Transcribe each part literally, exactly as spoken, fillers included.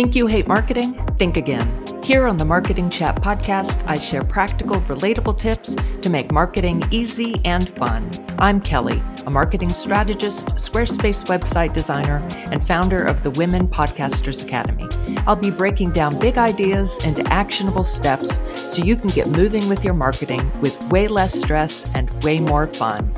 Think you hate marketing? Think again. Here on the Marketing Chat podcast, I share practical, relatable tips to make marketing easy and fun. I'm Kelly, a marketing strategist, Squarespace website designer, and founder of the Women Podcasters Academy. I'll be breaking down big ideas into actionable steps so you can get moving with your marketing with way less stress and way more fun.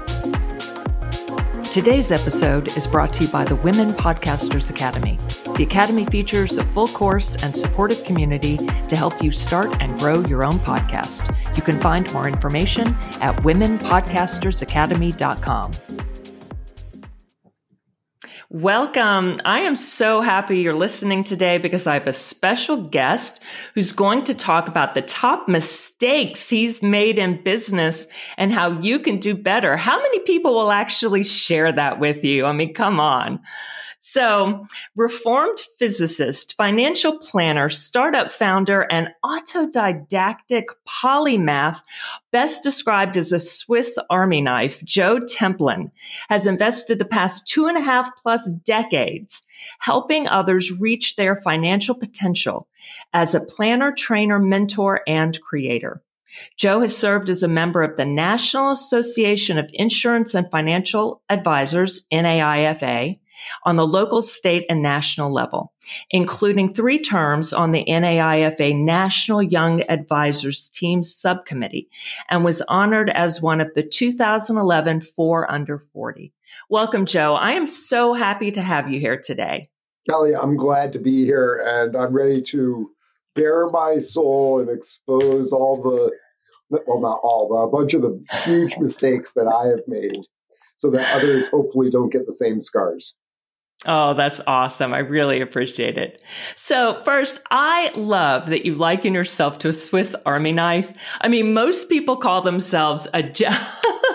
Today's episode is brought to you by the Women Podcasters Academy. The Academy features a full course and supportive community to help you start and grow your own podcast. You can find more information at women podcasters academy dot com. Welcome. I am so happy you're listening today because I have a special guest who's going to talk about the top mistakes he's made in business and how you can do better. How many people will actually share that with you? I mean, come on. So, reformed physicist, financial planner, startup founder, and autodidactic polymath, best described as a Swiss Army knife, Joe Templin has invested the past two and a half plus decades helping others reach their financial potential as a planner, trainer, mentor, and creator. Joe has served as a member of the National Association of Insurance and Financial Advisors, N A I F A, on the local, state, and national level, including three terms on the N A I F A National Young Advisors Team Subcommittee, and was honored as one of the two thousand eleven Four Under forty. Welcome, Joe. I am so happy to have you here today. Kelly, I'm glad to be here, and I'm ready to bare my soul and expose all the, well, not all, but a bunch of the huge mistakes that I have made so that others hopefully don't get the same scars. Oh, that's awesome. I really appreciate it. So first, I love that you liken yourself to a Swiss Army knife. I mean, most people call themselves a, ja-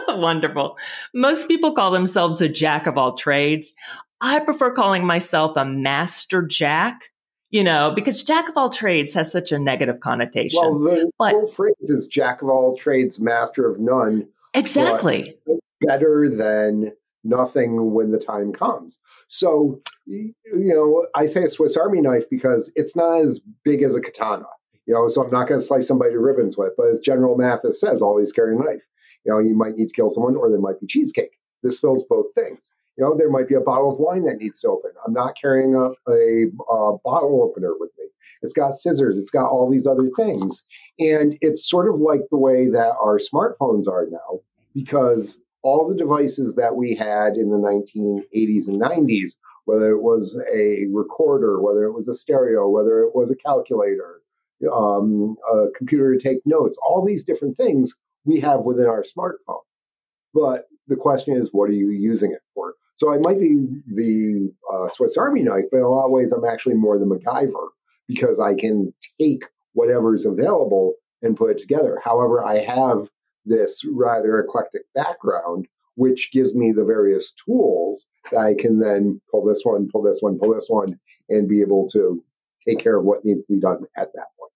wonderful. Most people call themselves a jack of all trades. I prefer calling myself a master jack. You know, because jack of all trades has such a negative connotation. Well, the but, whole phrase is jack of all trades, master of none. Exactly. Better than nothing when the time comes. So, you know, I say a Swiss Army knife because it's not as big as a katana. You know, so I'm not going to slice somebody to ribbons with. But as General Mathis says, always carry a knife. You know, you might need to kill someone, or there might be cheesecake. This fills both things. You know, there might be a bottle of wine that needs to open. I'm not carrying a, a, a bottle opener with me. It's got scissors. It's got all these other things. And it's sort of like the way that our smartphones are now, because all the devices that we had in the nineteen eighties and nineties, whether it was a recorder, whether it was a stereo, whether it was a calculator, um, a computer to take notes, all these different things we have within our smartphone. But the question is, what are you using it for? So I might be the uh, Swiss Army knife, but in a lot of ways, I'm actually more the MacGyver, because I can take whatever's available and put it together. However, I have this rather eclectic background, which gives me the various tools that I can then pull this one, pull this one, pull this one, and be able to take care of what needs to be done at that point.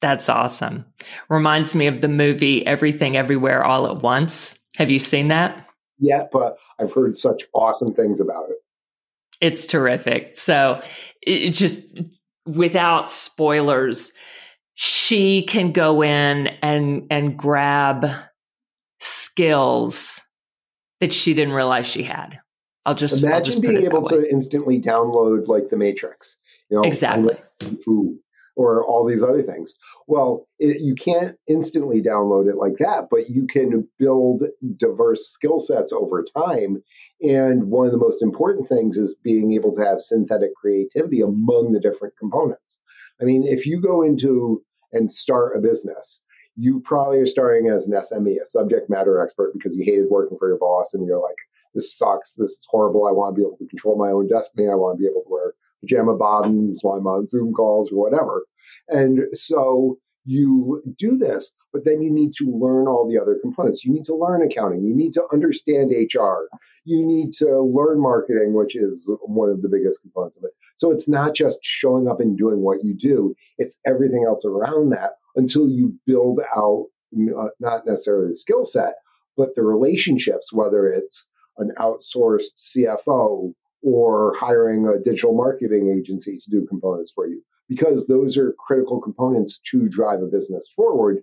That's awesome. Reminds me of the movie Everything Everywhere All at Once. Have you seen that? Yeah, but I've heard such awesome things about it. It's terrific. So it just, without spoilers, she can go in and and grab skills that she didn't realize she had. I'll just imagine I'll just being able to instantly download like the Matrix, you know, exactly, or all these other things. Well, it, you can't instantly download it like that, but you can build diverse skill sets over time. And one of the most important things is being able to have synthetic creativity among the different components. I mean, if you go into and start a business, you probably are starting as an S M E, a subject matter expert, because you hated working for your boss and you're like, this sucks, this is horrible, I want to be able to control my own destiny, I want to be able to wear pajama bottoms while I'm on Zoom calls or whatever. And so you do this, but then you need to learn all the other components. You need to learn accounting. You need to understand H R. You need to learn marketing, which is one of the biggest components of it. So it's not just showing up and doing what you do. It's everything else around that until you build out uh, not necessarily the skill set, but the relationships, whether it's an outsourced C F O or hiring a digital marketing agency to do components for you, because those are critical components to drive a business forward.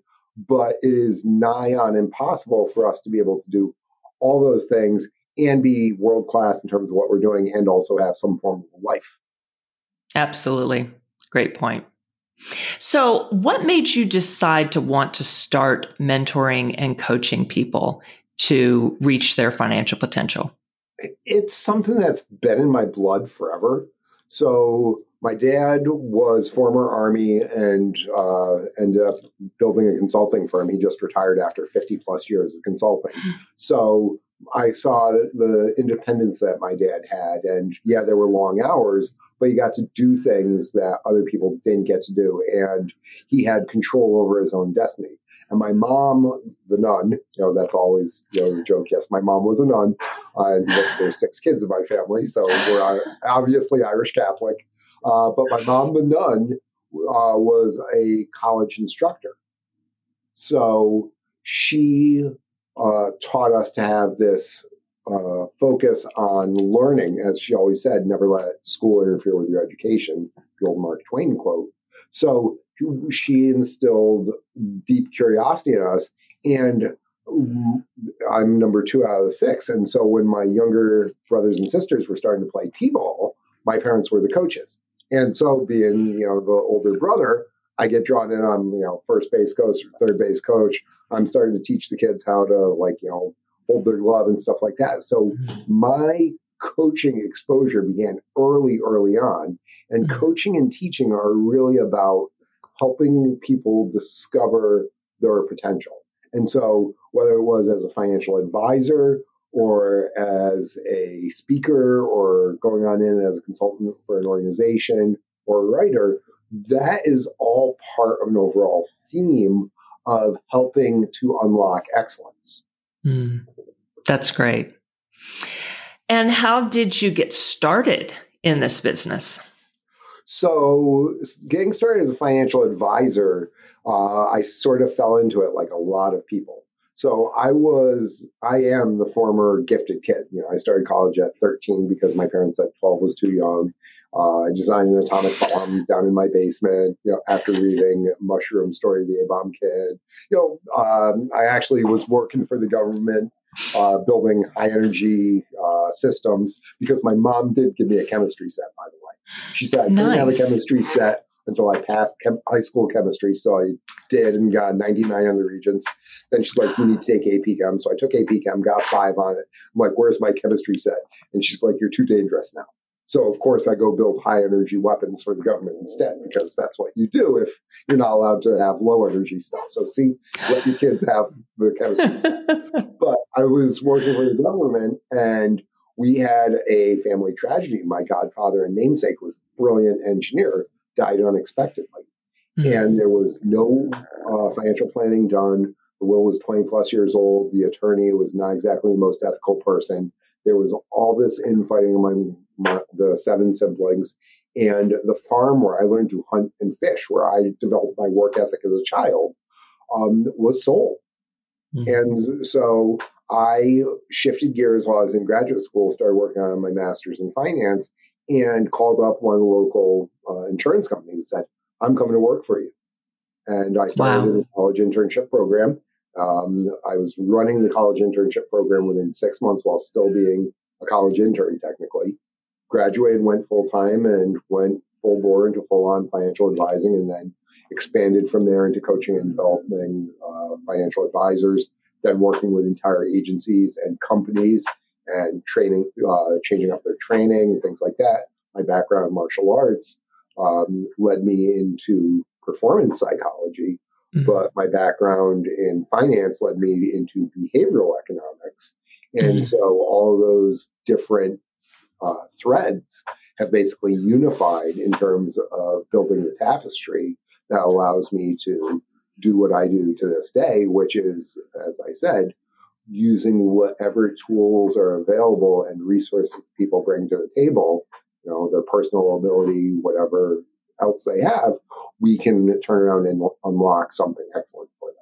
But it is nigh on impossible for us to be able to do all those things and be world-class in terms of what we're doing and also have some form of life. Absolutely. Great point. So what made you decide to want to start mentoring and coaching people to reach their financial potential? It's something that's been in my blood forever. So my dad was former Army and uh, ended up building a consulting firm. He just retired after fifty plus years of consulting. So I saw the independence that my dad had. And yeah, there were long hours, but he got to do things that other people didn't get to do. And he had control over his own destiny. And my mom, the nun, you know, that's always, you know, the joke. Yes, my mom was a nun. And uh, there's six kids in my family, so we're obviously Irish Catholic. Uh, but my mom, the nun, uh, was a college instructor. So she uh, taught us to have this uh, focus on learning. As she always said, never let school interfere with your education, the old Mark Twain quote. So she instilled deep curiosity in us, and I'm number two out of the six. And so when my younger brothers and sisters were starting to play t-ball, my parents were the coaches. And so being, you know, the older brother, I get drawn in. I'm, you know, first base coach, third base coach. I'm starting to teach the kids how to, like, you know, hold their glove and stuff like that. So my coaching exposure began early, early on. And coaching and teaching are really about helping people discover their potential. And so whether it was as a financial advisor or as a speaker or going on in as a consultant for an organization or a writer, that is all part of an overall theme of helping to unlock excellence. Mm, that's great. And how did you get started in this business? So getting started as a financial advisor, uh, I sort of fell into it like a lot of people. So I was, I am the former gifted kid. You know, I started college at thirteen because my parents said twelve was too young. Uh, I designed an atomic bomb down in my basement, you know, after reading Mushroom Story of the A-Bomb Kid. You know, um, I actually was working for the government, uh, building high energy uh, systems, because my mom did give me a chemistry set, by the way. She said, I didn't nice. have a chemistry set until I passed chem- high school chemistry. So I did and got ninety-nine on the Regents. Then she's like, you need to take A P chem. So I took A P chem, got five on it. I'm like, where's my chemistry set? And she's like, you're too dangerous now. So, of course, I go build high energy weapons for the government instead, because that's what you do if you're not allowed to have low energy stuff. So, see, let your kids have the chemistry set. But I was working for the government, and we had a family tragedy. My godfather and namesake was a brilliant engineer, died unexpectedly. Mm-hmm. And there was no uh, financial planning done. The will was twenty plus years old. The attorney was not exactly the most ethical person. There was all this infighting among my, the seven siblings. And the farm where I learned to hunt and fish, where I developed my work ethic as a child, um, was sold. Mm-hmm. And so I shifted gears while I was in graduate school, started working on my master's in finance, and called up one of the local uh, insurance companies and said, I'm coming to work for you. And I started wow. a college internship program. Um, I was running the college internship program within six months while still being a college intern, technically. Graduated, went full-time, and went full bore into full-on financial advising, and then expanded from there into coaching and developing uh, financial advisors. Then working with entire agencies and companies and training, uh, changing up their training and things like that. My background in martial arts um, led me into performance psychology, mm-hmm. but my background in finance led me into behavioral economics. And mm-hmm. so all those different uh, threads have basically unified in terms of building the tapestry that allows me to do what I do to this day, which is, as I said, using whatever tools are available and resources people bring to the table, you know, their personal ability, whatever else they have, we can turn around and unlock something excellent for them.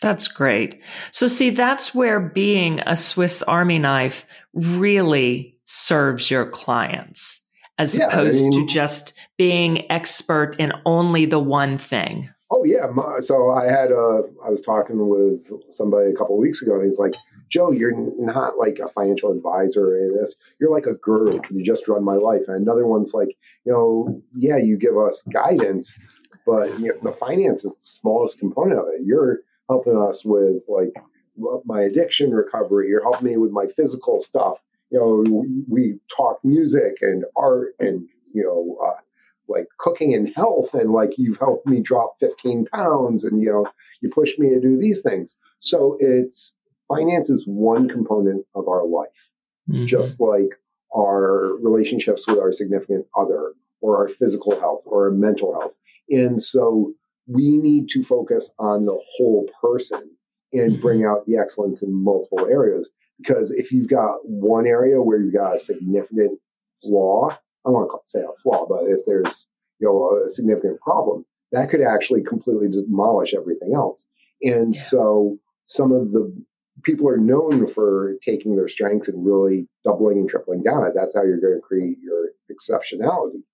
That's great. So see, that's where being a Swiss Army knife really serves your clients as yeah, opposed I mean, to just being expert in only the one thing? Oh, yeah. My, so I had a, I was talking with somebody a couple of weeks ago, and he's like, Joe, you're not like a financial advisor or any of this. You're like a guru. You just run my life. And another one's like, you know, yeah, you give us guidance, but you know, the finance is the smallest component of it. You're helping us with like my addiction recovery. You're helping me with my physical stuff. You know, we talk music and art and, you know, uh, like cooking and health, and like you've helped me drop fifteen pounds, and you know, you pushed me to do these things. So it's finance is one component of our life, mm-hmm. just like our relationships with our significant other or our physical health or our mental health. And so we need to focus on the whole person and mm-hmm. bring out the excellence in multiple areas, because if you've got one area where you've got a significant flaw, I don't want to say a flaw, but if there's, you know, a significant problem, that could actually completely demolish everything else. And yeah. so some of the people are known for taking their strengths and really doubling and tripling down it. That's how you're going to create your exceptionality.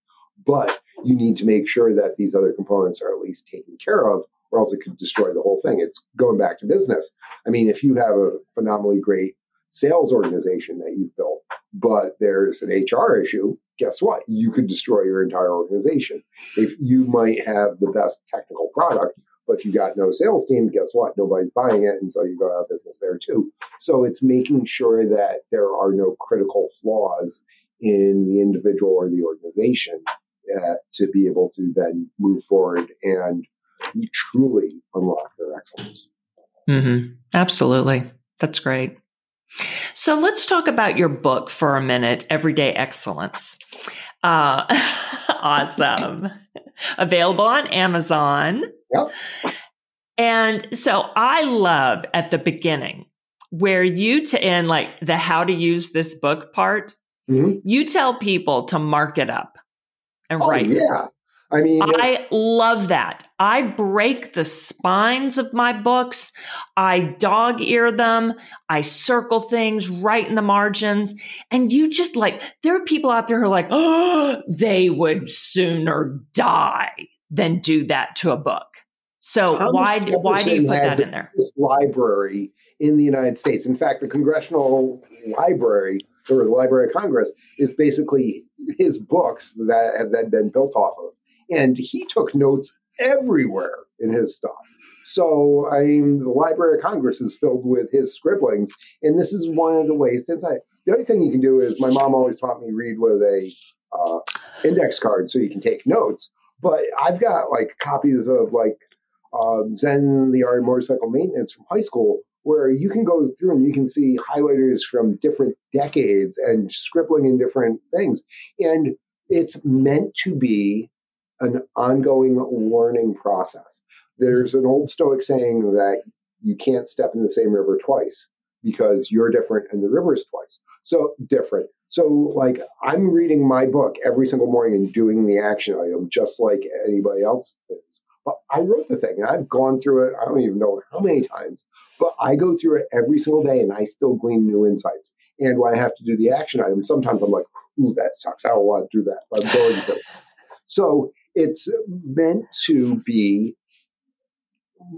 But you need to make sure that these other components are at least taken care of, or else it could destroy the whole thing. It's going back to business. I mean, if you have a phenomenally great sales organization that you've built, but there's an H R issue, guess what? You could destroy your entire organization. If you might have the best technical product, but if you got no sales team, guess what? Nobody's buying it, and so you go out of business there too. So it's making sure that there are no critical flaws in the individual or the organization uh, to be able to then move forward and truly unlock their excellence. Mm-hmm. Absolutely. That's great. So let's talk about your book for a minute, Everyday Excellence. Uh, awesome. Available on Amazon. Yep. And so I love at the beginning where you, to end like the how to use this book part, mm-hmm. you tell people to mark it up and oh, write yeah. it. I mean, I love that. I break the spines of my books. I dog ear them. I circle things right in the margins. And you just like, there are people out there who are like, oh, they would sooner die than do that to a book. So Thomas why Jefferson why do you put that in there? This library in the United States. In fact, the Congressional Library, or the Library of Congress, is basically his books that have then been built off of. And he took notes everywhere in his stuff. So I mean, the Library of Congress is filled with his scribblings. And this is one of the ways, since I, the other thing you can do is, my mom always taught me read with a uh, index card so you can take notes. But I've got like copies of like uh, Zen, the Art of Motorcycle Maintenance from high school, where you can go through and you can see highlighters from different decades and scribbling in different things. And it's meant to be an ongoing learning process. There's an old Stoic saying that you can't step in the same river twice, because you're different and the river's twice. So different. So like I'm reading my book every single morning and doing the action item just like anybody else is. But I wrote the thing and I've gone through it. I don't even know how many times, but I go through it every single day and I still glean new insights. And when I have to do the action item, sometimes I'm like, ooh, that sucks. I don't want to do that. But I'm going to. So it's meant to be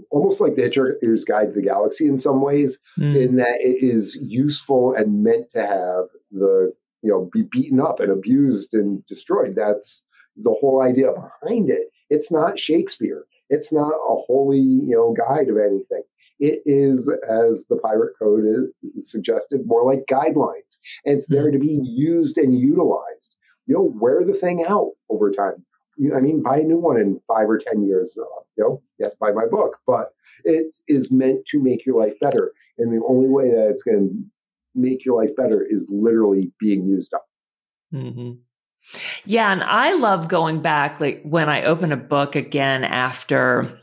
almost like the Hitchhiker's Guide to the Galaxy in some ways, mm. in that it is useful and meant to have the, you know, be beaten up and abused and destroyed. That's the whole idea behind it. It's not Shakespeare. It's not a holy, you know, guide of anything. It is, as the Pirate Code is suggested, more like guidelines. And it's there to be used and utilized. You know, wear the thing out over time. I mean, buy a new one in five or ten years. Uh, you know, yes, buy my book, but it is meant to make your life better. And the only way that it's going to make your life better is literally being used up. Mm-hmm. Yeah, and I love going back, like when I open a book again after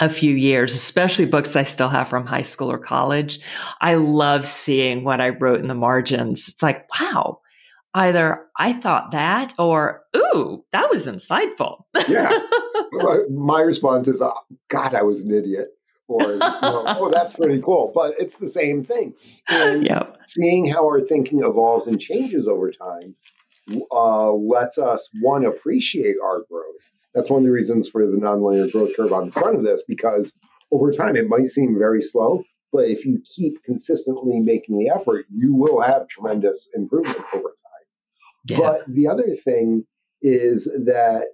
a few years, especially books I still have from high school or college. I love seeing what I wrote in the margins. It's like, wow. Either I thought that, or, ooh, that was insightful. Yeah. My response is, oh, God, I was an idiot. or, you know, oh, that's pretty cool. But it's the same thing. And yep. seeing how our thinking evolves and changes over time uh, lets us, one, appreciate our growth. That's one of the reasons for the nonlinear growth curve on the front of this, because over time it might seem very slow, but if you keep consistently making the effort, you will have tremendous improvement over time. Yeah. But the other thing is that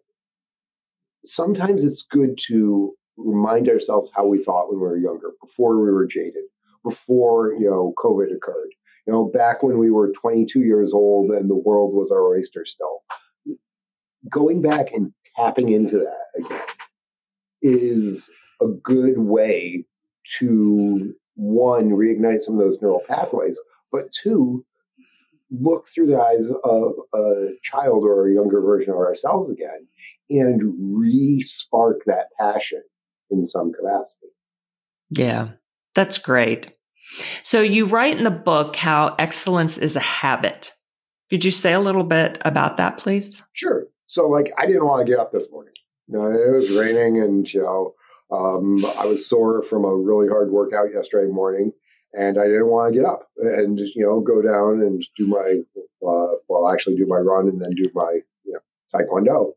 sometimes it's good to remind ourselves how we thought when we were younger, before we were jaded, before, you know, COVID occurred, you know, back when we were twenty-two years old and the world was our oyster still. Going back and tapping into that again is a good way to, one, reignite some of those neural pathways, but two, look through the eyes of a child or a younger version of ourselves again and re-spark that passion in some capacity. Yeah, that's great. So you write in the book how excellence is a habit. Could you say a little bit about that, please? Sure. So, like, I didn't want to get up this morning. You know, it was raining and, you know, um, I was sore from a really hard workout yesterday morning. And I didn't want to get up and, you know, go down and do my, uh, well, actually do my run and then do my, you know, Taekwondo.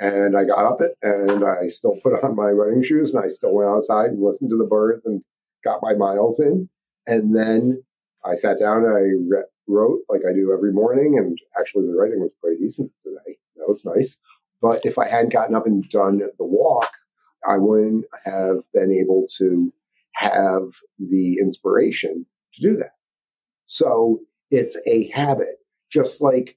And I got up it and I still put on my running shoes and I still went outside and listened to the birds and got my miles in. And then I sat down and I re- wrote like I do every morning. And actually the writing was pretty decent today. That was nice. But if I hadn't gotten up and done the walk, I wouldn't have been able to have the inspiration to do that. So it's a habit, just like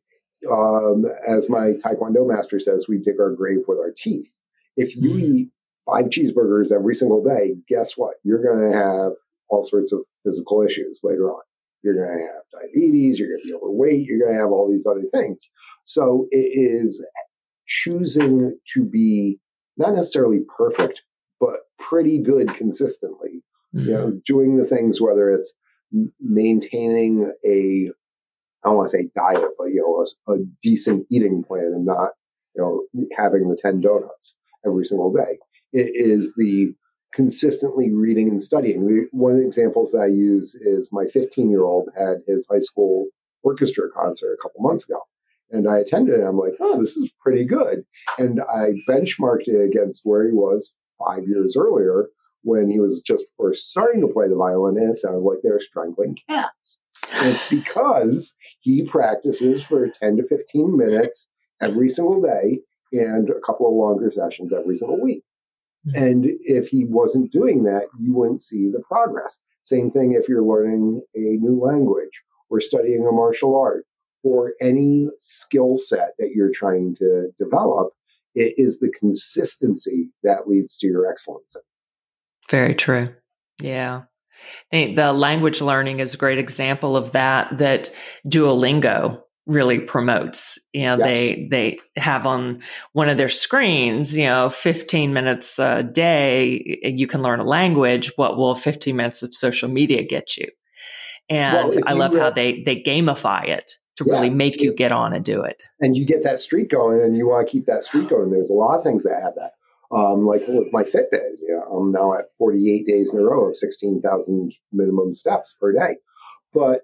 um, as my Taekwondo master says, we dig our grave with our teeth. If you eat five cheeseburgers every single day, guess what? You're going to have all sorts of physical issues later on. You're going to have diabetes, you're going to be overweight, you're going to have all these other things. So it is choosing to be not necessarily perfect, but pretty good consistently. You know, doing the things, whether it's maintaining a, I don't want to say diet, but, you know, a, a decent eating plan and not, you know, having the ten donuts every single day. It is the consistently reading and studying. The, one of the examples that I use is my fifteen-year-old had his high school orchestra concert a couple months ago. And I attended it. And I'm like, oh, this is pretty good. And I benchmarked it against where he was five years earlier, when he was just first starting to play the violin, and it sounded like they were strangling cats. And it's because he practices for ten to fifteen minutes every single day and a couple of longer sessions every single week. And if he wasn't doing that, you wouldn't see the progress. Same thing if you're learning a new language or studying a martial art or any skill set that you're trying to develop. It is the consistency that leads to your excellence. Very true. Yeah. The language learning is a great example of that, that Duolingo really promotes. You know, yes. they, they have on one of their screens, you know, fifteen minutes a day, you can learn a language. What will fifteen minutes of social media get you? And well, I love were- how they, they gamify it to really yeah, make you get on and do it. And you get that streak going and you want to keep that streak going. There's a lot of things that have that. Um, like with my Fitbit, you know, I'm now at forty-eight days in a row of sixteen thousand minimum steps per day. But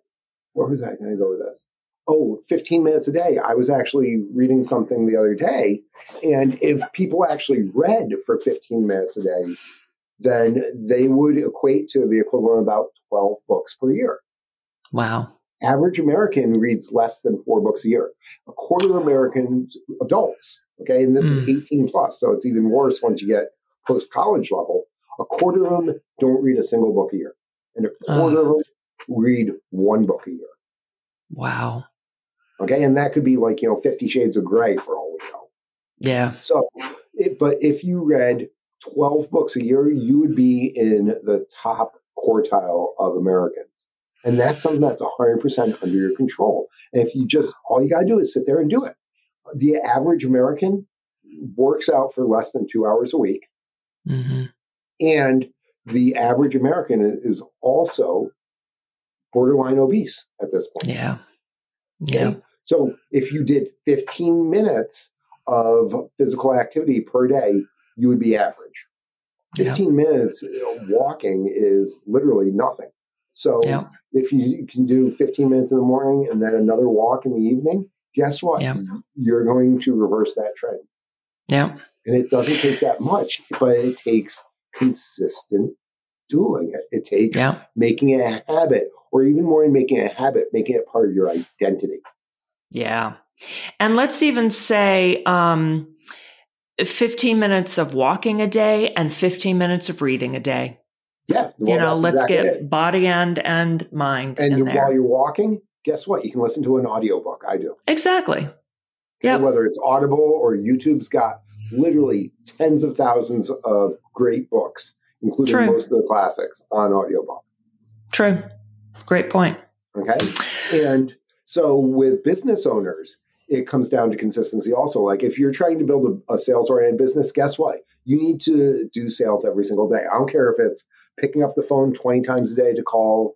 where was I going to go with this? Oh, fifteen minutes a day. I was actually reading something the other day. And if people actually read for fifteen minutes a day, then they would equate to the equivalent of about twelve books per year. Wow. Average American reads less than four books a year. A quarter of American adults, okay, and this mm. is eighteen plus, so it's even worse once you get post-college level. A quarter of them don't read a single book a year, and a quarter uh. of them read one book a year. Wow. Okay, and that could be like, you know, Fifty Shades of Grey for all we know. Yeah. So, it, but if you read twelve books a year, you would be in the top quartile of Americans. And that's something that's one hundred percent under your control. And if you just, all you got to do is sit there and do it. The average American works out for less than two hours a week. Mm-hmm. And the average American is also borderline obese at this point. Yeah. Yeah. Okay? So if you did fifteen minutes of physical activity per day, you would be average. fifteen yeah. minutes walking is literally nothing. So yeah. if you can do fifteen minutes in the morning and then another walk in the evening, guess what? Yeah. You're going to reverse that trend. Yeah. And it doesn't take that much, but it takes consistent doing it. It takes yeah. making it a habit, or even more than making it a habit, making it part of your identity. Yeah. And let's even say um, fifteen minutes of walking a day and fifteen minutes of reading a day. Yeah. Well, you know, let's exactly get it. Body and, and mind. And in you, there. While you're walking, guess what? You can listen to an audiobook. I do. Exactly. Yeah. Whether it's Audible or YouTube's got literally tens of thousands of great books, including True. Most of the classics on audiobook. True. Great point. Okay. And so with business owners, it comes down to consistency also. Like if you're trying to build a, a sales-oriented business, guess what? You need to do sales every single day. I don't care if it's picking up the phone twenty times a day to call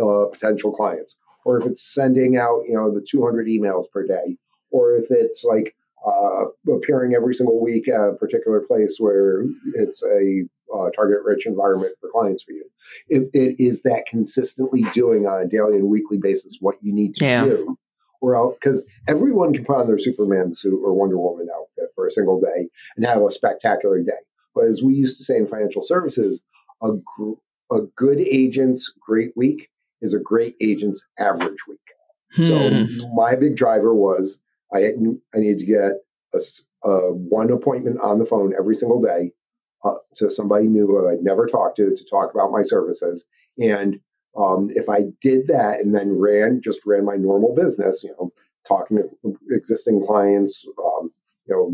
uh, potential clients, or if it's sending out, you know, the two hundred emails per day, or if it's like uh, appearing every single week at a particular place where it's a uh, target-rich environment for clients for you. It, it is that consistently doing on a daily and weekly basis what you need to yeah. do. Because everyone can put on their Superman suit or Wonder Woman outfit for a single day and have a spectacular day. But as we used to say in financial services, a, gr- a good agent's great week is a great agent's average week. Hmm. So my big driver was I had, I needed to get a, a one appointment on the phone every single day uh, to somebody new who I'd never talked to to talk about my services. And Um, if I did that and then ran, just ran my normal business, you know, talking to existing clients, um, you know,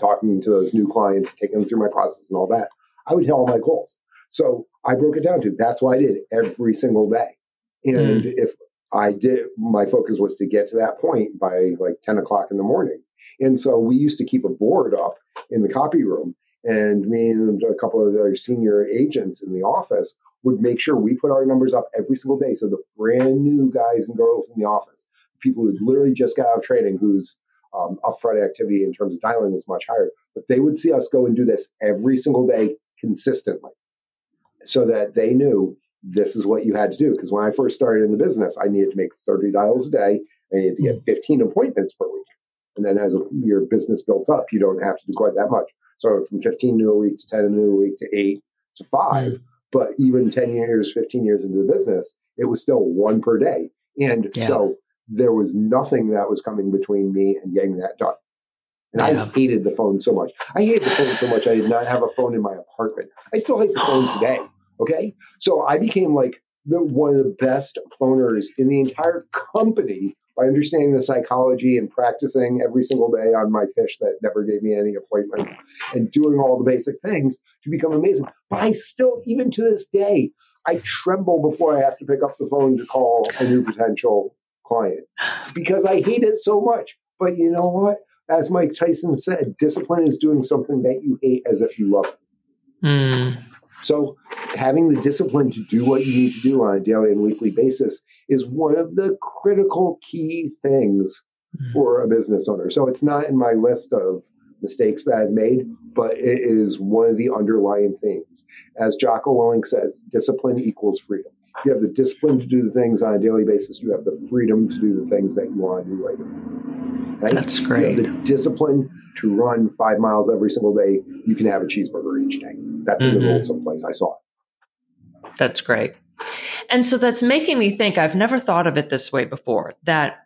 talking to those new clients, taking them through my process and all that, I would hit all my goals. So I broke it down to, that's what I did every single day. And mm. if I did, my focus was to get to that point by like ten o'clock in the morning. And so we used to keep a board up in the copy room, and me and a couple of the other senior agents in the office would make sure we put our numbers up every single day. So the brand new guys and girls in the office, people who literally just got out of training, whose um, upfront activity in terms of dialing was much higher, but they would see us go and do this every single day consistently so that they knew this is what you had to do. Because when I first started in the business, I needed to make thirty dials a day. I needed to get fifteen appointments per week. And then as your business builds up, you don't have to do quite that much. So from fifteen new a week to ten new a week to eight to five, mm. But even ten years, fifteen years into the business, it was still one per day. And yeah. so there was nothing that was coming between me and getting that done. And yeah. I hated the phone so much. I hated the phone so much. I did not have a phone in my apartment. I still hate the phone today. Okay. So I became like the, one of the best phoners in the entire company by understanding the psychology and practicing every single day on my fish that never gave me any appointments and doing all the basic things to become amazing. But I still, even to this day, I tremble before I have to pick up the phone to call a new potential client because I hate it so much. But you know what? As Mike Tyson said, discipline is doing something that you hate as if you love it. Mm. So having the discipline to do what you need to do on a daily and weekly basis is one of the critical key things for a business owner. So it's not in my list of mistakes that I've made, but it is one of the underlying themes. As Jocko Willink says, discipline equals freedom. You have the discipline to do the things on a daily basis. You have the freedom to do the things that you want to do later. Okay? That's great. You have the discipline to run five miles every single day. You can have a cheeseburger each day. That's mm-hmm. in the rule someplace. I saw it. That's great. And so that's making me think, I've never thought of it this way before, that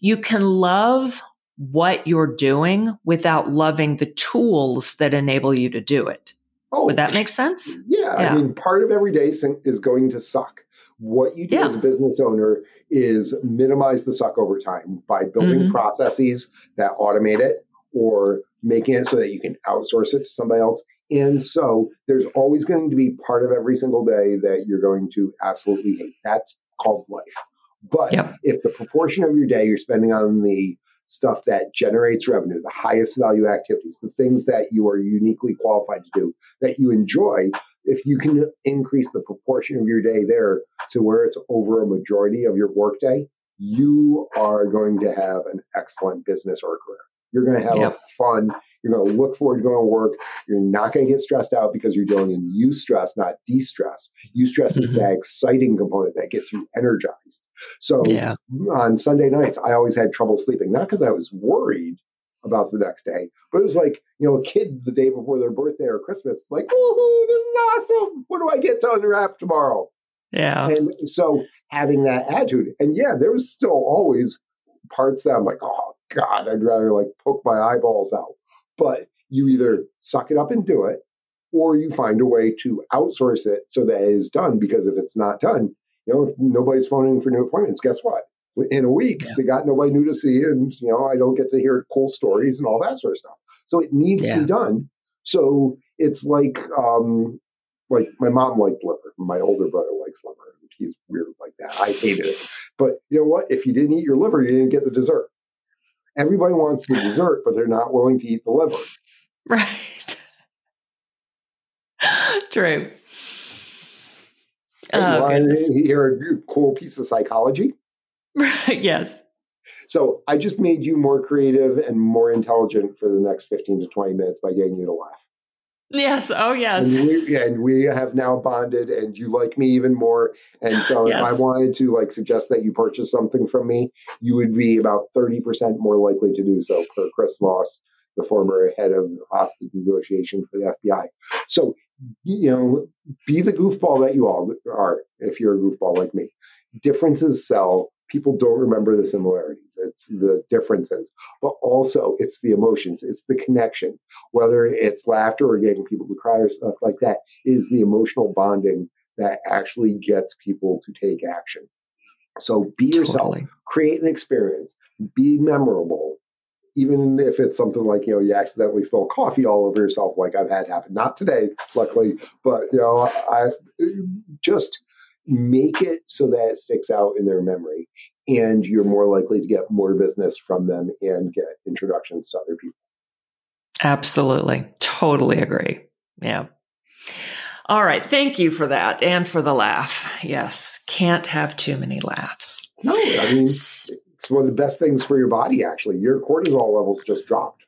you can love what you're doing without loving the tools that enable you to do it. Oh, would that make sense? Yeah. yeah. I mean, part of every day is going to suck. What you do yeah. as a business owner is minimize the suck over time by building mm-hmm. processes that automate it or making it so that you can outsource it to somebody else. And so there's always going to be part of every single day that you're going to absolutely hate. That's called life. But yep. if the proportion of your day you're spending on the stuff that generates revenue, the highest value activities, the things that you are uniquely qualified to do, that you enjoy, if you can increase the proportion of your day there to where it's over a majority of your workday, you are going to have an excellent business or career. You're going to have yep. fun. You're going to look forward to going to work. You're not going to get stressed out because you're dealing in eustress, not de-stress. Eustress mm-hmm. is that exciting component that gets you energized. So yeah. on Sunday nights, I always had trouble sleeping, not because I was worried about the next day, but it was like, you know, a kid the day before their birthday or Christmas, like, woohoo, this is awesome. What do I get to unwrap tomorrow? Yeah. And so having that attitude, and yeah, there was still always parts that I'm like, oh, God, I'd rather like poke my eyeballs out. But you either suck it up and do it, or you find a way to outsource it so that it is done. Because if it's not done, you know, if nobody's phoning for new appointments, guess what? In a week, yeah. they got nobody new to see. And, you know, I don't get to hear cool stories and all that sort of stuff. So it needs yeah. to be done. So it's like, um, like my mom liked liver. My older brother likes liver. He's weird like that. I hated it. But you know what? If you didn't eat your liver, you didn't get the dessert. Everybody wants the dessert, but they're not willing to eat the liver. Right. True. And oh, goodness. You're a cool piece of psychology. Yes. So I just made you more creative and more intelligent for the next fifteen to twenty minutes by getting you to laugh. Yes. Oh, yes. And we, and we have now bonded, and you like me even more. And so yes. if I wanted to like suggest that you purchase something from me, you would be about thirty percent more likely to do so, per Chris Voss, the former head of hostage negotiation for the F B I. So, you know, be the goofball that you all are if you're a goofball like me. Differences sell. People don't remember the similarities. It's the differences, but also it's the emotions. It's the connections, whether it's laughter or getting people to cry or stuff like that. It is the emotional bonding that actually gets people to take action. So be totally. yourself, create an experience, be memorable. Even if it's something like, you know, you accidentally spill coffee all over yourself, like I've had happen. Not today, luckily, but you know, I just make it so that it sticks out in their memory, and you're more likely to get more business from them and get introductions to other people. Absolutely. Totally agree. Yeah. All right. Thank you for that. And for the laugh. Yes. Can't have too many laughs. No, I mean, it's one of the best things for your body, actually. Your cortisol levels just dropped.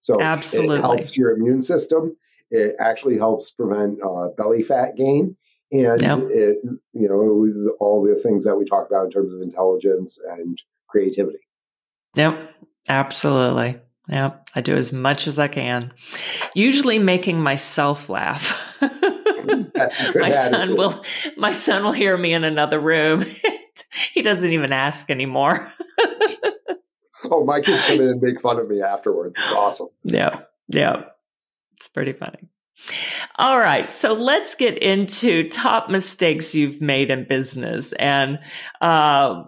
So absolutely. It helps your immune system. It actually helps prevent uh, belly fat gain. And yep. it, you know, all the things that we talk about in terms of intelligence and creativity. Yep, absolutely. Yep, I do as much as I can. Usually making myself laugh. That's a good my attitude. son will, my son will hear me in another room. He doesn't even ask anymore. Oh, my kids come in and make fun of me afterwards. It's awesome. Yep, yep. It's pretty funny. All right. So let's get into top mistakes you've made in business. And uh,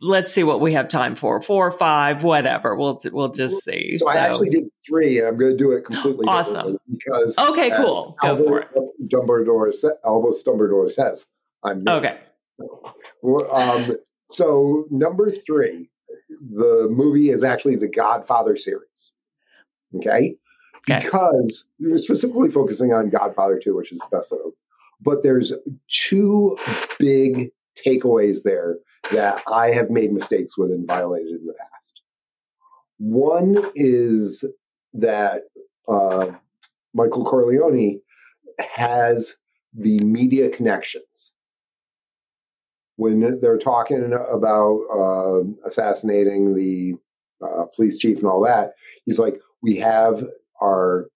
let's see what we have time for. Four or five, whatever. We'll we'll just see. So, so. I actually did three, and I'm going to do it completely awesome. Because okay, cool. Go Albert, for it. Dumbledore, Albus Dumbledore says, I'm new. Okay. So, um, so number three, the movie is actually the Godfather series. Okay. Okay. Because we're specifically focusing on Godfather two, which is the best of, but there's two big takeaways there that I have made mistakes with and violated in the past. One is that uh, Michael Corleone has the media connections. When they're talking about uh, assassinating the uh, police chief and all that, he's like, we have our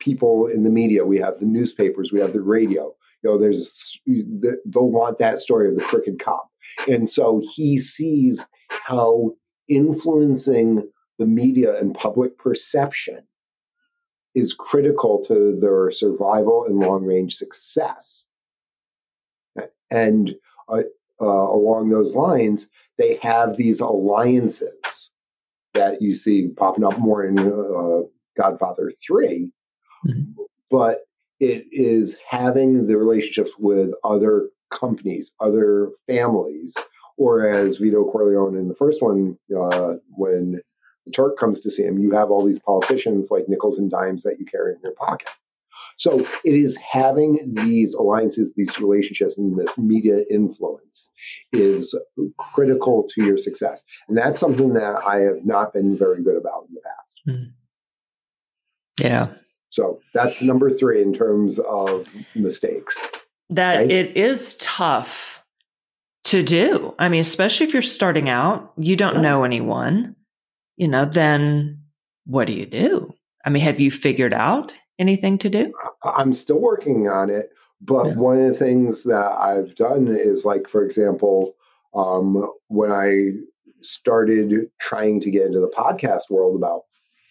people in the media, we have the newspapers, we have the radio, you know, there's, they'll want that story of the crooked cop. And so he sees how influencing the media and public perception is critical to their survival and long-range success. And uh, uh, along those lines, they have these alliances that you see popping up more in uh, Godfather three, mm-hmm. but it is having the relationships with other companies, other families, or as Vito Corleone in the first one, uh, when the Turk comes to see him, you have all these politicians like nickels and dimes that you carry in your pocket. So it is having these alliances, these relationships, and this media influence is critical to your success. And that's something that I have not been very good about in the past. past. Mm. Yeah. So that's number three in terms of mistakes. That right? It is tough to do. I mean, especially if you're starting out, you don't yeah. know anyone, you know, then what do you do? I mean, have you figured out anything to do? I'm still working on it. But yeah. one of the things that I've done is, like, for example, um, when I started trying to get into the podcast world about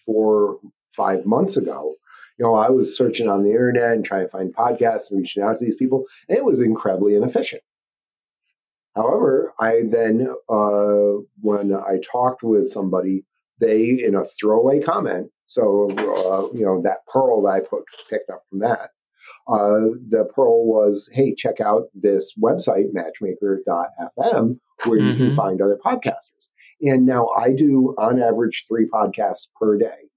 four, five months ago, you know, I was searching on the internet and trying to find podcasts and reaching out to these people. And it was incredibly inefficient. However, I then, uh, when I talked with somebody, they, in a throwaway comment, so, uh, you know, that pearl that I put, picked up from that, Uh, the pearl was, hey, check out this website, matchmaker dot f m, where mm-hmm. you can find other podcasters. And now I do, on average, three podcasts per day,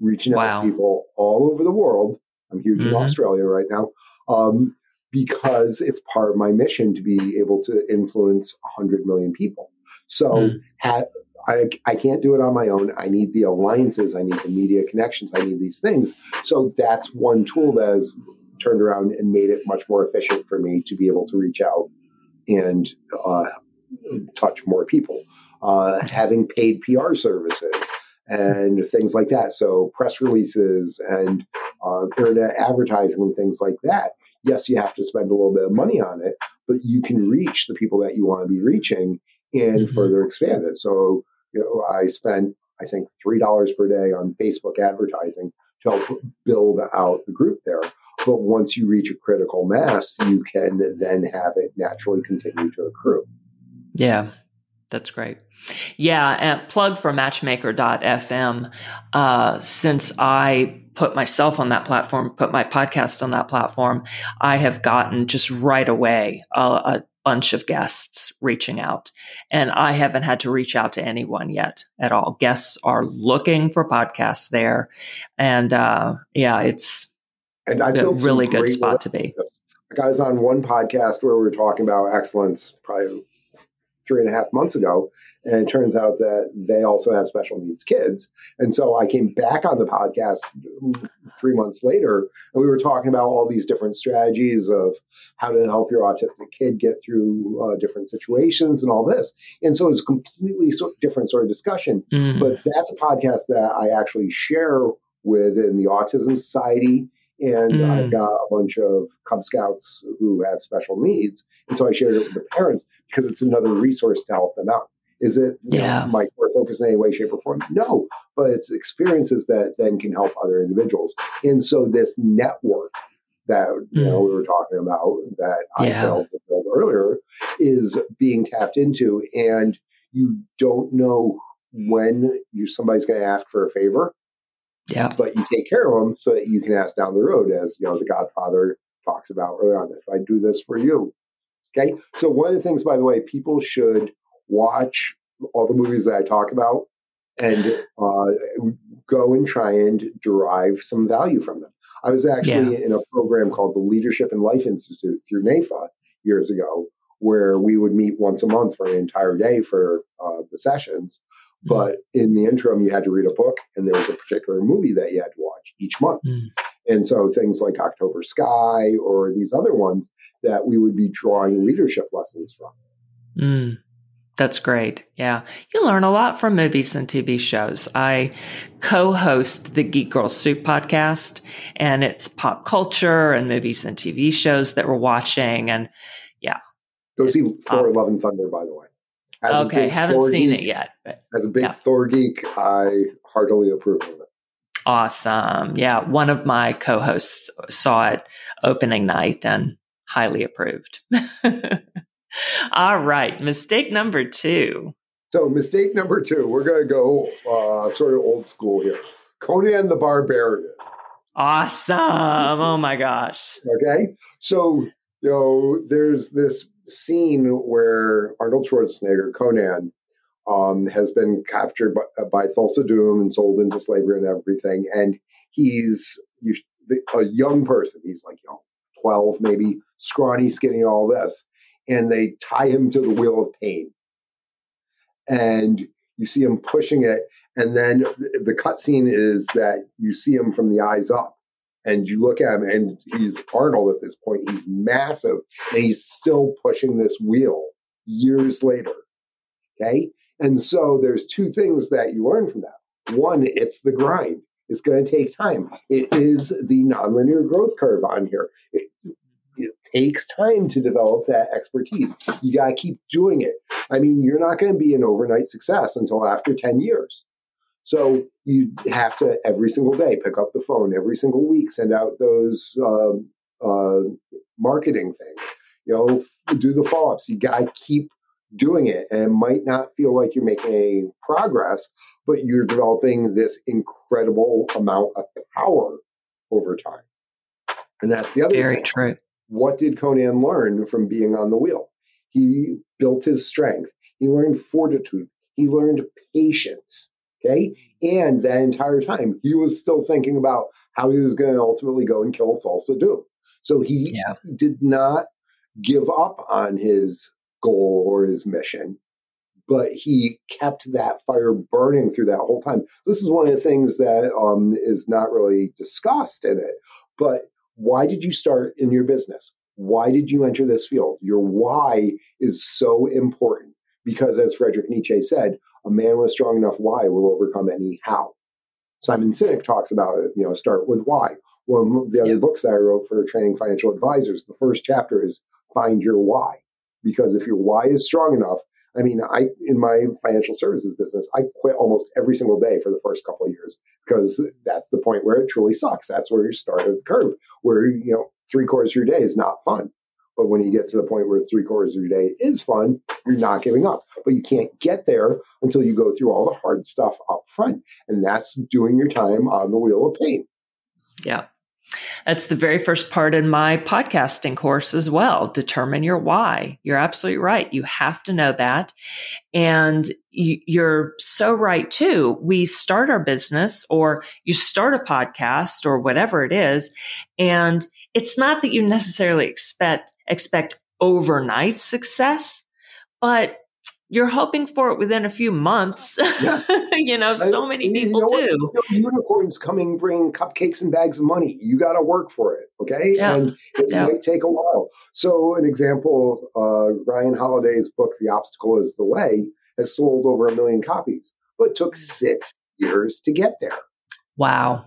reaching wow. out to people all over the world. I'm huge mm-hmm. in Australia right now, um, because it's part of my mission to be able to influence one hundred million people. So mm. ha- I, I can't do it on my own. I need the alliances. I need the media connections. I need these things. So that's one tool that has turned around and made it much more efficient for me to be able to reach out and uh, touch more people. Uh, having paid P R services and things like that. So press releases and uh, internet advertising and things like that. Yes, you have to spend a little bit of money on it, but you can reach the people that you want to be reaching and mm-hmm. further expand it. So, you know, I spent, I think, three dollars per day on Facebook advertising to help build out the group there. But once you reach a critical mass, you can then have it naturally continue to accrue. Yeah, that's great. Yeah, and plug for matchmaker dot f m. Uh, since I put myself on that platform, put my podcast on that platform, I have gotten just right away a, a bunch of guests reaching out, and I haven't had to reach out to anyone yet at all. Guests are looking for podcasts there. And, uh, yeah, it's and I a really good spot to be. I was on one podcast where we were talking about excellence probably three and a half months ago. And it turns out that they also have special needs kids. And so I came back on the podcast three months later, and we were talking about all these different strategies of how to help your autistic kid get through uh, different situations and all this. And so it was a completely so- different sort of discussion. Mm. But that's a podcast that I actually share with in the Autism Society. And mm. I've got a bunch of Cub Scouts who have special needs. And so I shared it with the parents because it's another resource to help them out. Is it yeah. my core focus in any way, shape, or form? No, but it's experiences that then can help other individuals. And so this network that you mm. know we were talking about that yeah. I felt earlier is being tapped into, and you don't know when you somebody's going to ask for a favor. Yeah, but you take care of them so that you can ask down the road, as you know the Godfather talks about early on. If I do this for you, okay. So one of the things, by the way, people should watch all the movies that I talk about and uh, go and try and derive some value from them. I was actually yeah. in a program called the Leadership and Life Institute through NAIFA years ago, where we would meet once a month for an entire day for uh, the sessions. Mm-hmm. But in the interim, you had to read a book, and there was a particular movie that you had to watch each month. Mm-hmm. And so things like October Sky or these other ones that we would be drawing leadership lessons from. Mm. That's great. Yeah. You learn a lot from movies and T V shows. I co-host the Geek Girl Soup podcast, and it's pop culture and movies and T V shows that we're watching. And yeah. Go see Thor: Love and Thunder, by the way. As okay. Haven't Thor seen geek, it yet. But, as a big yeah. Thor geek, I heartily approve of it. Awesome. Yeah. One of my co-hosts saw it opening night and highly approved. All right. Mistake number two. So mistake number two, we're going to go uh, sort of old school here. Conan the Barbarian. Awesome. Oh, my gosh. Okay. So, you know, there's this scene where Arnold Schwarzenegger, Conan, um, has been captured by, by Thulsa Doom and sold into slavery and everything. And he's a young person. He's like, you know, twelve, maybe, scrawny, skinny, all this. And they tie him to the wheel of pain. And you see him pushing it, and then the cutscene is that you see him from the eyes up, and you look at him, and he's Arnold at this point. He's massive, and he's still pushing this wheel years later, okay? And so there's two things that you learn from that. One, it's the grind. It's going to take time. It is the nonlinear growth curve on here. It, it takes time to develop that expertise. You got to keep doing it. I mean, you're not going to be an overnight success until after ten years. So you have to every single day pick up the phone, every single week send out those uh, uh, marketing things. You know, do the follow-ups. You got to keep doing it, and it might not feel like you're making any progress, but you're developing this incredible amount of power over time. And that's the other Very thing. True. What did Conan learn from being on the wheel? He built his strength. He learned fortitude. He learned patience. Okay. And that entire time, he was still thinking about how he was going to ultimately go and kill Thulsa Doom. So he yeah. did not give up on his goal or his mission, but he kept that fire burning through that whole time. This is one of the things that um, is not really discussed in it, but why did you start in your business? Why did you enter this field? Your why is so important because, as Friedrich Nietzsche said, a man with a strong enough why will overcome any how. Simon Sinek talks about it, you know, start with why. One of the other yeah. books that I wrote for training financial advisors, the first chapter is find your why. Because if your why is strong enough, I mean, I in my financial services business, I quit almost every single day for the first couple of years because that's the point where it truly sucks. That's where you start at the curve, where, you know, three quarters of your day is not fun. But when you get to the point where three quarters of your day is fun, you're not giving up. But you can't get there until you go through all the hard stuff up front. And that's doing your time on the wheel of pain. Yeah. That's the very first part in my podcasting course as well. Determine your why. You're absolutely right. You have to know that. And you, you're so right too. We start our business or you start a podcast or whatever it is. And it's not that you necessarily expect, expect overnight success, but you're hoping for it within a few months. Yeah. you know, so I, many people you know do. You know, unicorns coming, bring cupcakes and bags of money. You got to work for it. Okay. Yeah. And it yeah. might take a while. So an example, uh, Ryan Holiday's book, The Obstacle is the Way, has sold over a million copies, but took six years to get there. Wow.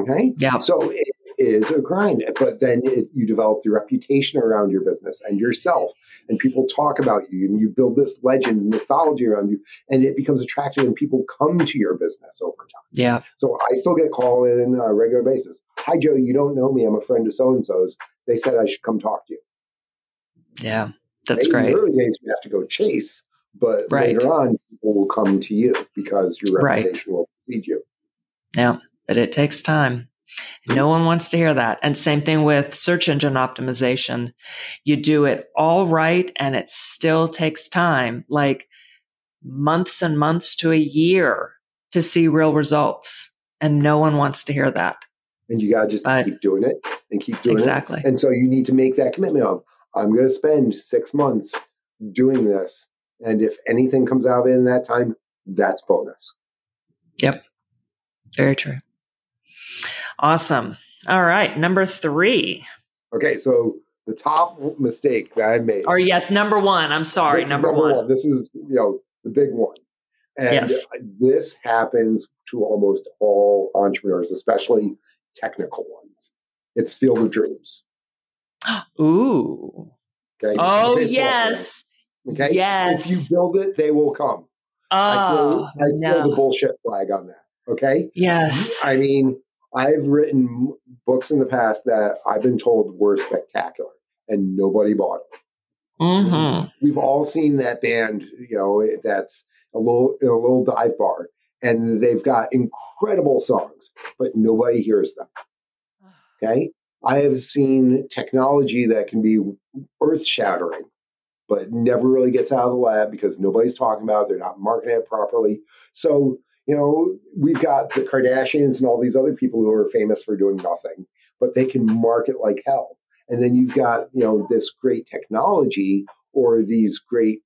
Okay. Yeah. So it is a grind, but then it, you develop the reputation around your business and yourself, and people talk about you, and you build this legend and mythology around you, and it becomes attractive, and people come to your business over time. Yeah. So I still get called in on a regular basis. Hi, Joe, you don't know me. I'm a friend of so-and-so's. They said I should come talk to you. Yeah, that's Maybe great. In the early days, we have to go chase, but right. later on, people will come to you because your reputation right. will feed you. Yeah, but it takes time. No one wants to hear that. And same thing with search engine optimization. You do it all right, and it still takes time, like months and months to a year to see real results. And no one wants to hear that. And you got to just but, keep doing it and keep doing exactly. it. Exactly. And so you need to make that commitment of, I'm going to spend six months doing this. And if anything comes out of it in that time, that's bonus. Yep. Very true. Awesome. All right. Number three. Okay. So the top mistake that I made. Or yes, number one. I'm sorry. Number, number one. one. This is, you know, the big one. And yes. this happens to almost all entrepreneurs, especially technical ones. It's field of dreams. Ooh. Okay. Oh, yes. Plan. Okay. Yes. If you build it, they will come. Oh, I feel, I feel no. the bullshit flag on that. Okay. Yes. I mean, I've written books in the past that I've been told were spectacular and nobody bought them. Mm-hmm. We've all seen that band, you know, that's a little, a little dive bar, and they've got incredible songs, but nobody hears them. Okay. I have seen technology that can be earth shattering, but never really gets out of the lab because nobody's talking about it. They're not marketing it properly. So, you know, we've got the Kardashians and all these other people who are famous for doing nothing, but they can market like hell. And then you've got, you know, this great technology or these great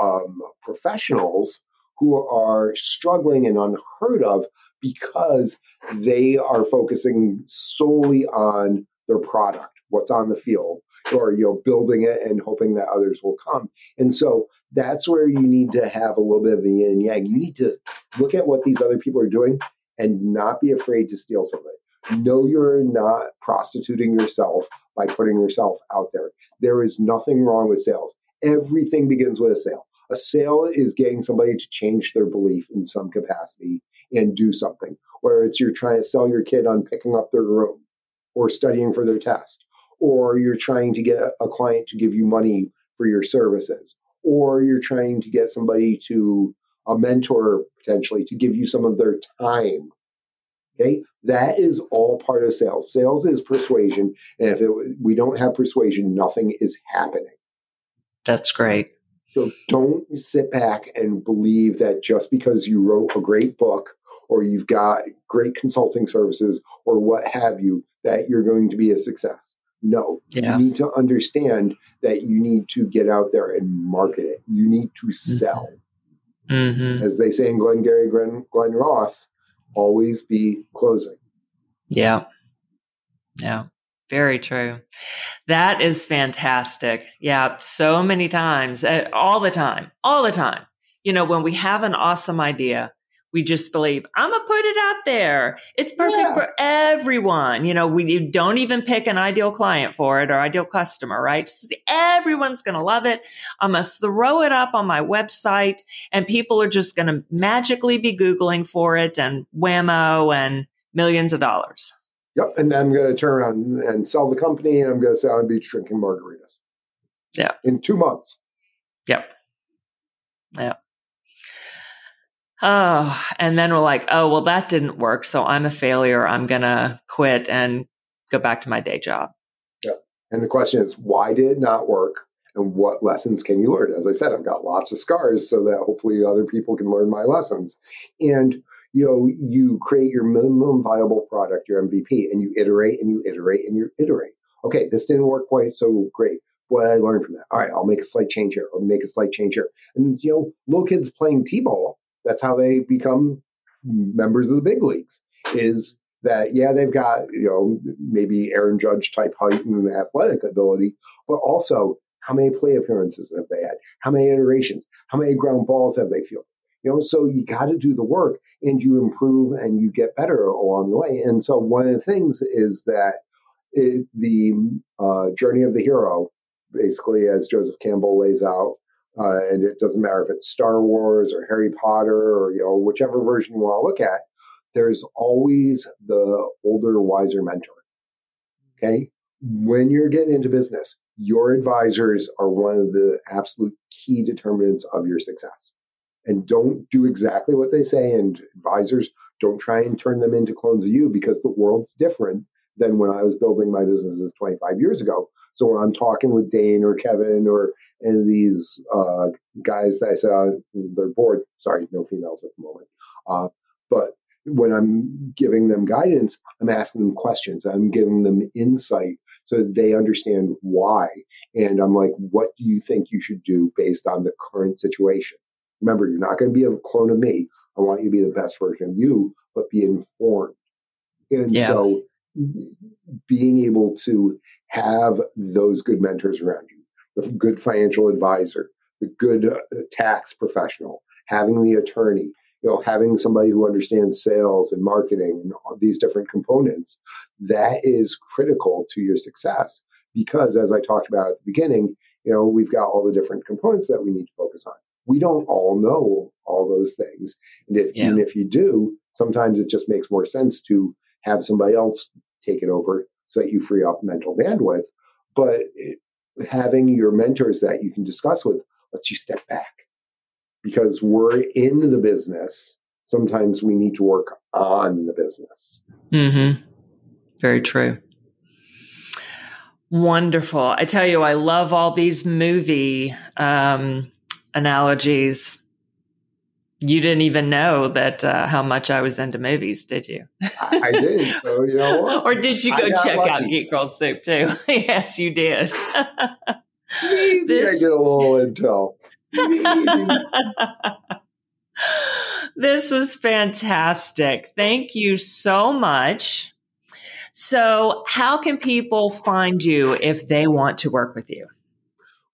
um, professionals who are struggling and unheard of because they are focusing solely on their product, what's on the field, or, you know, building it and hoping that others will come. And so that's where you need to have a little bit of the yin and yang. You need to look at what these other people are doing and not be afraid to steal something. No, you're not prostituting yourself by putting yourself out there. There is nothing wrong with sales. Everything begins with a sale. A sale is getting somebody to change their belief in some capacity and do something. Whether it's you're trying to sell your kid on picking up their room or studying for their test, or you're trying to get a client to give you money for your services, or you're trying to get somebody to, a mentor potentially, to give you some of their time. Okay, that is all part of sales. Sales is persuasion. And if it, we don't have persuasion, nothing is happening. That's great. So don't sit back and believe that just because you wrote a great book or you've got great consulting services or what have you, that you're going to be a success. No, yeah. You need to understand that you need to get out there and market it. You need to sell. Mm-hmm. As they say in Glengarry Glen, Glen Ross, always be closing. Yeah. Yeah. Very true. That is fantastic. Yeah. So many times, all the time, all the time, you know, when we have an awesome idea, we just believe, I'm going to put it out there. It's perfect yeah. for everyone. You know, we you don't even pick an ideal client for it or ideal customer, right? Just, everyone's going to love it. I'm going to throw it up on my website and people are just going to magically be Googling for it and whammo and millions of dollars. Yep. And then I'm going to turn around and sell the company and I'm going to sit on the beach drinking margaritas. Yeah. In two months. Yep. Yep. Oh, and then we're like, oh, well, that didn't work. So I'm a failure. I'm going to quit and go back to my day job. Yeah. And the question is, why did it not work? And what lessons can you learn? As I said, I've got lots of scars so that hopefully other people can learn my lessons. And, you know, you create your minimum viable product, your M V P, and you iterate and you iterate and you iterate. Okay, this didn't work quite so great. What did I learn from that? All right, I'll make a slight change here. I'll make a slight change here. And, you know, little kids playing T-ball, that's how they become members of the big leagues, is that, yeah, they've got, you know, maybe Aaron Judge type height and athletic ability, but also how many play appearances have they had? How many iterations? How many ground balls have they fielded? You know, so you got to do the work and you improve and you get better along the way. And so one of the things is that it, the uh, journey of the hero, basically, as Joseph Campbell lays out, Uh, and it doesn't matter if it's Star Wars or Harry Potter or, you know, whichever version you want to look at, there's always the older, wiser mentor. Okay? When you're getting into business, your advisors are one of the absolute key determinants of your success. And don't do exactly what they say. And advisors, don't try and turn them into clones of you, because the world's different than when I was building my businesses twenty-five years ago. So when I'm talking with Dane or Kevin or any of these uh, guys that I said on their board, sorry, no females at the moment, uh, but when I'm giving them guidance, I'm asking them questions. I'm giving them insight so that they understand why. And I'm like, what do you think you should do based on the current situation? Remember, you're not going to be a clone of me. I want you to be the best version of you, but be informed. And yeah. so... being able to have those good mentors around you, the good financial advisor, the good uh, tax professional, having the attorney, you know, having somebody who understands sales and marketing and all these different components, that is critical to your success. Because as I talked about at the beginning, you know, we've got all the different components that we need to focus on. We don't all know all those things. And if, yeah. even if you do, sometimes it just makes more sense to have somebody else take it over so that you free up mental bandwidth. But it, having your mentors that you can discuss with lets you step back, because we're in the business. Sometimes we need to work on the business. Mm-hmm. Very true. Wonderful. I tell you, I love all these movie um, analogies. You didn't even know that uh, how much I was into movies, did you? I, I did. So you know what? Or did you go check lucky. out Geek Girl Soup too? Yes, you did. Maybe this... I get a little intel. Maybe. This was fantastic. Thank you so much. So how can people find you if they want to work with you?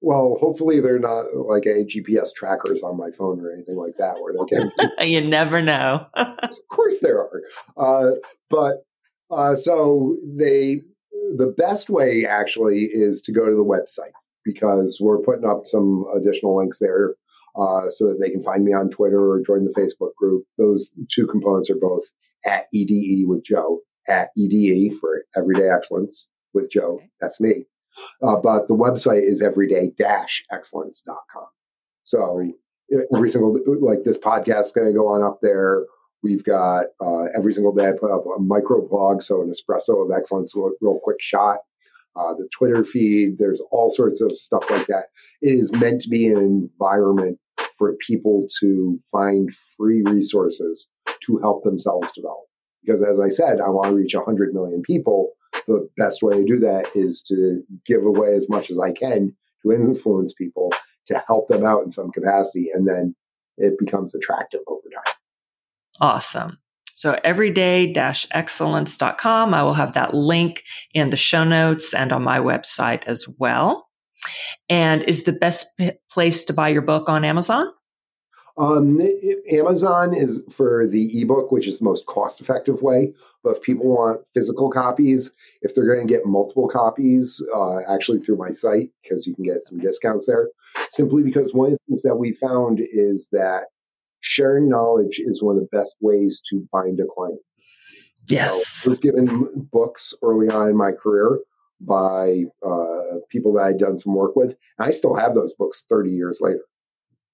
Well, hopefully they're not like a G P S trackers on my phone or anything like that, where they can. You never know. Of course there are. Uh, but uh, so they, the best way actually is to go to the website, because we're putting up some additional links there uh, so that they can find me on Twitter or join the Facebook group. Those two components are both at E D E with Joe. At E D E for Everyday Excellence with Joe. That's me. Uh, but the website is everyday dash excellence dot com. So every single, like this podcast is going to go on up there. We've got uh, every single day I put up a micro blog, so an espresso of excellence, real quick shot. Uh, the Twitter feed, there's all sorts of stuff like that. It is meant to be an environment for people to find free resources to help themselves develop. Because as I said, I want to reach one hundred million people. The best way to do that is to give away as much as I can to influence people, to help them out in some capacity. And then it becomes attractive over time. Awesome. So everyday dash excellence dot com. I will have that link in the show notes and on my website as well. And is the best p- place to buy your book on Amazon? Um, Amazon is for the ebook, which is the most cost-effective way. But if people want physical copies, if they're going to get multiple copies, uh, actually through my site, because you can get some discounts there, simply because one of the things that we found is that sharing knowledge is one of the best ways to bind a client. Yes. So I was given books early on in my career by uh, people that I'd done some work with. And I still have those books thirty years later.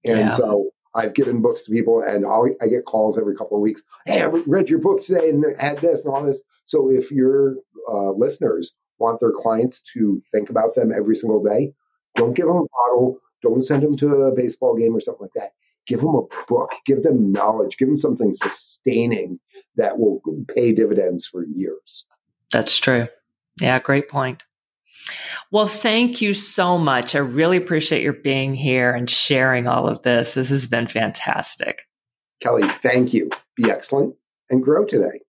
And yeah. so... I've given books to people, and I'll, I get calls every couple of weeks. Hey, I read your book today and had this and all this. So if your uh, listeners want their clients to think about them every single day, don't give them a bottle. Don't send them to a baseball game or something like that. Give them a book. Give them knowledge. Give them something sustaining that will pay dividends for years. That's true. Yeah, great point. Well, thank you so much. I really appreciate your being here and sharing all of this. This has been fantastic. Kelly, thank you. Be excellent and grow today.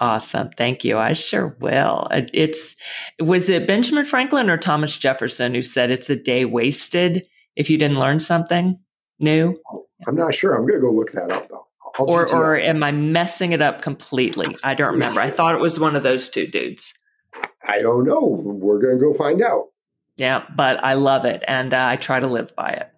Awesome. Thank you. I sure will. It's, was it Benjamin Franklin or Thomas Jefferson who said it's a day wasted if you didn't learn something new? I'm not sure. I'm going to go look that up, though. I'll or or that. Am I messing it up completely? I don't remember. I thought it was one of those two dudes. I don't know. We're going to go find out. Yeah, but I love it. And uh, I try to live by it.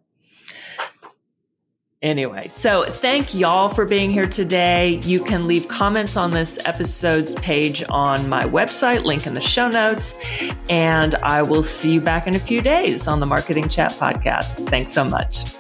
Anyway, so thank y'all for being here today. You can leave comments on this episode's page on my website, link in the show notes. And I will see you back in a few days on the Marketing Chat podcast. Thanks so much.